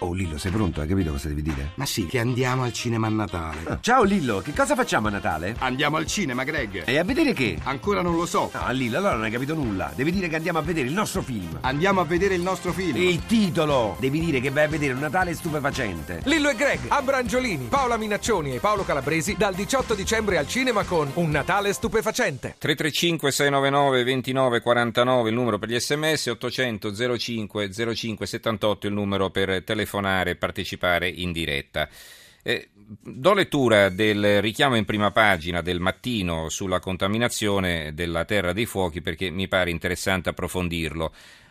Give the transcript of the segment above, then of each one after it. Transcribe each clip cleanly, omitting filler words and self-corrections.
Oh Lillo, sei pronto? Hai capito cosa devi dire? Ma sì, che andiamo al cinema a Natale. Ah. Ciao Lillo, che cosa facciamo a Natale? Andiamo al cinema, Greg. E a vedere che? Ancora non lo so. Ah, Lillo, allora non hai capito nulla. Devi dire che andiamo a vedere il nostro film. Andiamo a vedere il nostro film. Il titolo! Devi dire che vai a vedere Un Natale stupefacente. Lillo e Greg, Ambra Angiolini, Paola Minaccioni e Paolo Calabresi dal 18 dicembre al cinema con Un Natale stupefacente. 335-699-2949 il numero per gli sms, 800-05-05-78 il numero per telefono. E partecipare in diretta. Do lettura del richiamo in prima pagina del mattino sulla contaminazione della terra dei fuochi perché mi pare interessante approfondirlo.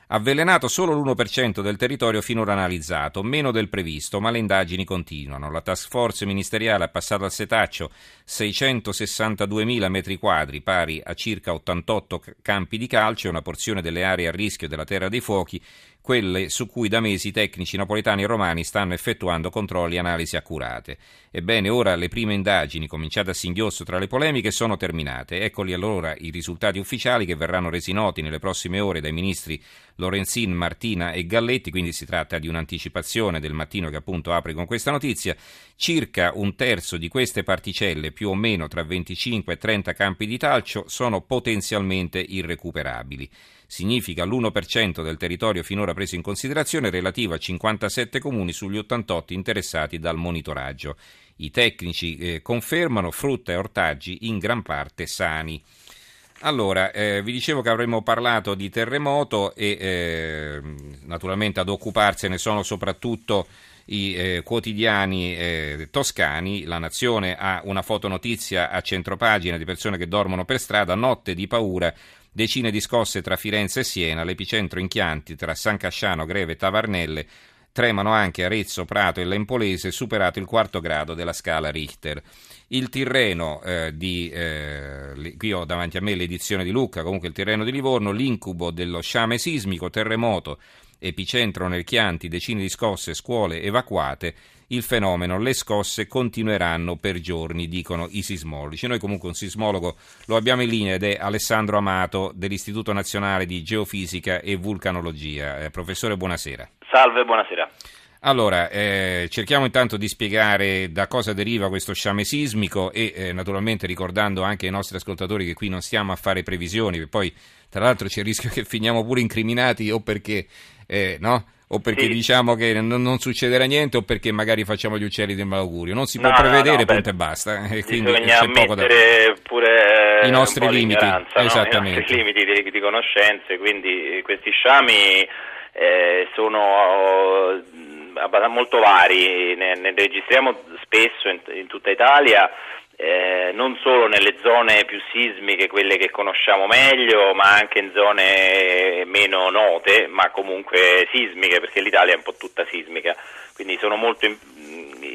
Avvelenato solo l'1% del territorio finora analizzato, meno del previsto, ma le indagini continuano. La task force ministeriale ha passato al setaccio 662.000 metri quadri, pari a circa 88 campi di calcio, una porzione delle aree a rischio della terra dei fuochi, quelle su cui da mesi i tecnici napoletani e romani stanno effettuando controlli e analisi accurate. Ebbene, ora le prime indagini, cominciate a singhiozzo tra le polemiche, sono terminate. Eccoli allora i risultati ufficiali che verranno resi noti nelle prossime ore dai ministri Lorenzin, Martina e Galletti, quindi si tratta di un'anticipazione del mattino che appunto apre con questa notizia. Circa un terzo di queste particelle, più o meno tra 25 e 30 campi di calcio, sono potenzialmente irrecuperabili. Significa l'1% del territorio finora preso in considerazione relativo a 57 comuni sugli 88 interessati dal monitoraggio. I tecnici confermano frutta e ortaggi in gran parte sani. Allora, vi dicevo che avremmo parlato di terremoto e naturalmente ad occuparsene sono soprattutto i quotidiani toscani. La Nazione ha una fotonotizia a centropagina di persone che dormono per strada, notte di paura. Decine di scosse tra Firenze e Siena, l'epicentro in Chianti, tra San Casciano, Greve e Tavarnelle, tremano anche Arezzo, Prato e Lempolese, superato il 4° grado della scala Richter. Il Tirreno, qui ho davanti a me l'edizione di Lucca, comunque il Tirreno di Livorno, l'incubo dello sciame sismico, terremoto, epicentro nel Chianti, decine di scosse, scuole evacuate. Il fenomeno, le scosse continueranno per giorni, dicono i sismologi. Noi comunque un sismologo lo abbiamo in linea ed è Alessandro Amato dell'Istituto Nazionale di Geofisica e Vulcanologia. Professore, buonasera. Salve, buonasera. Allora, cerchiamo intanto di spiegare da cosa deriva questo sciame sismico e naturalmente ricordando anche ai nostri ascoltatori che qui non stiamo a fare previsioni, che poi tra l'altro c'è il rischio che finiamo pure incriminati o perché sì. Diciamo che non succederà niente o perché magari facciamo gli uccelli del malaugurio. Non si può prevedere, punto e basta. Quindi c'è poco da pure i nostri limiti, esattamente. I nostri limiti di conoscenze, quindi questi sciami sono molto vari, ne registriamo spesso in tutta Italia. Non solo nelle zone più sismiche, quelle che conosciamo meglio, ma anche in zone meno note, ma comunque sismiche, perché l'Italia è un po' tutta sismica, quindi sono molto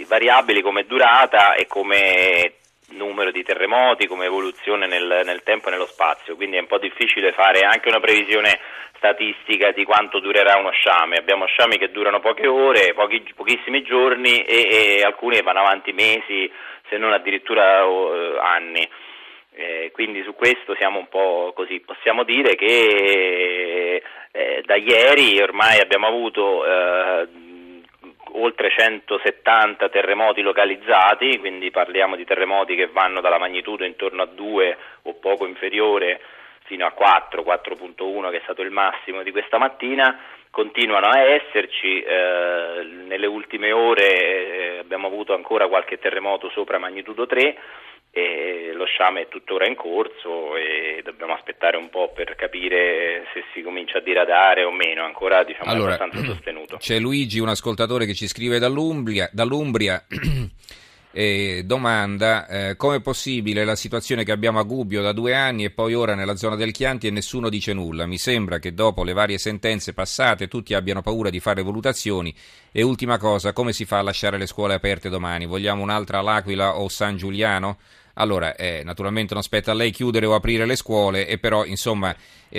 variabili come durata e come numero di terremoti, come evoluzione nel tempo e nello spazio, quindi è un po' difficile fare anche una previsione statistica di quanto durerà uno sciame. Abbiamo sciami che durano poche ore, pochissimi giorni e alcuni vanno avanti mesi, se non addirittura anni. Quindi su questo siamo un po' così. Possiamo dire che da ieri ormai abbiamo avuto oltre 170 terremoti localizzati, quindi parliamo di terremoti che vanno dalla magnitudo intorno a 2 o poco inferiore fino a 4, 4.1 che è stato il massimo di questa mattina. Continuano a esserci, nelle ultime ore abbiamo avuto ancora qualche terremoto sopra magnitudo 3 e lo sciame è tuttora in corso e dobbiamo aspettare un po' per capire se si comincia a diradare o meno, ancora diciamo allora, abbastanza sostenuto. C'è Luigi, un ascoltatore che ci scrive dall'Umbria e domanda come è possibile la situazione che abbiamo a Gubbio da 2 anni e poi ora nella zona del Chianti e nessuno dice nulla. Mi sembra che dopo le varie sentenze passate tutti abbiano paura di fare valutazioni. E ultima cosa, come si fa a lasciare le scuole aperte domani? Vogliamo un'altra all'Aquila o San Giuliano? Allora, naturalmente non spetta a lei chiudere o aprire le scuole, e però insomma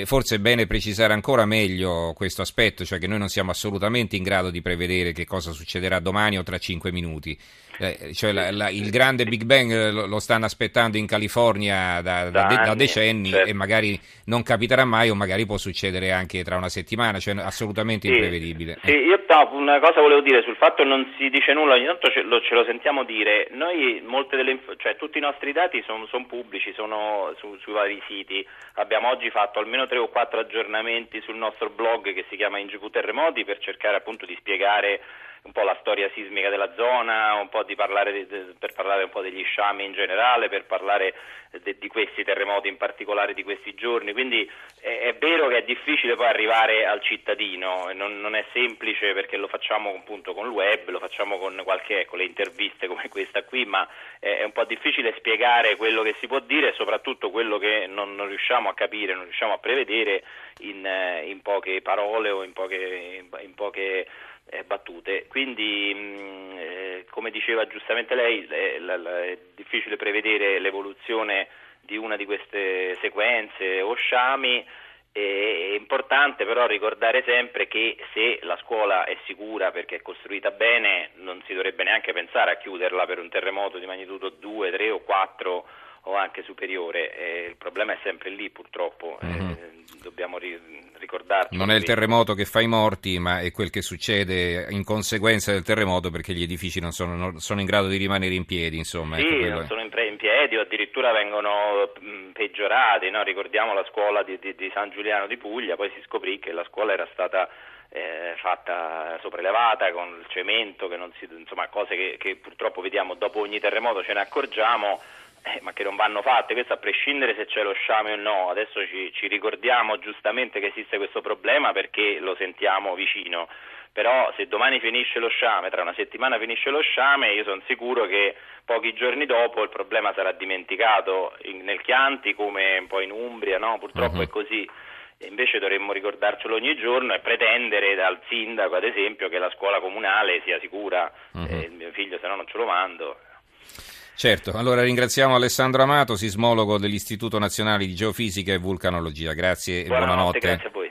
forse è bene precisare ancora meglio questo aspetto, cioè che noi non siamo assolutamente in grado di prevedere che cosa succederà domani o tra 5 minuti. Cioè il grande Big Bang lo stanno aspettando in California da decenni, certo. E magari non capiterà mai, o magari può succedere anche tra una settimana, cioè assolutamente sì, imprevedibile. Sì, io una cosa volevo dire sul fatto non si dice nulla, ogni tanto ce lo sentiamo dire. Noi molte delle cioè tutti i nostri dati sono pubblici, sono sui vari siti. Abbiamo oggi fatto almeno 3 o 4 aggiornamenti sul nostro blog che si chiama INGVterremoti, per cercare appunto di spiegare un po' la storia sismica della zona, un po' di per parlare un po' degli sciami in generale, per parlare di questi terremoti in particolare di questi giorni. Quindi è vero che è difficile poi arrivare al cittadino, non è semplice, perché lo facciamo appunto con il web, lo facciamo con le interviste come questa qui, ma è un po' difficile spiegare quello che si può dire e soprattutto quello che non riusciamo a capire, non riusciamo a prevedere in poche parole o in poche battute. Quindi come diceva giustamente lei, è difficile prevedere l'evoluzione di una di queste sequenze o sciami. È importante però ricordare sempre che se la scuola è sicura perché è costruita bene, non si dovrebbe neanche pensare a chiuderla per un terremoto di magnitudo 2, 3 o 4 o anche superiore. Il problema è sempre lì, purtroppo. Dobbiamo ricordarci. Non è il terremoto che fa i morti, ma è quel che succede in conseguenza del terremoto, perché gli edifici non sono in grado di rimanere in piedi, insomma. Sì, ecco, non sono in piedi, o addirittura vengono peggiorati, no? Ricordiamo la scuola di San Giuliano di Puglia, poi si scoprì che la scuola era stata fatta sopraelevata con il cemento, insomma, cose che purtroppo vediamo dopo ogni terremoto, ce ne accorgiamo. Ma che non vanno fatte, questo a prescindere se c'è lo sciame o no. Adesso ci ricordiamo giustamente che esiste questo problema perché lo sentiamo vicino, però se domani finisce lo sciame, tra una settimana finisce lo sciame, io sono sicuro che pochi giorni dopo il problema sarà dimenticato nel Chianti, come un po' in Umbria, no? Purtroppo è così. Invece dovremmo ricordarcelo ogni giorno e pretendere dal sindaco, ad esempio, che la scuola comunale sia sicura. Il mio figlio, se no non ce lo mando. Certo, allora ringraziamo Alessandro Amato, sismologo dell'Istituto Nazionale di Geofisica e Vulcanologia. Grazie e buonanotte. Grazie a voi.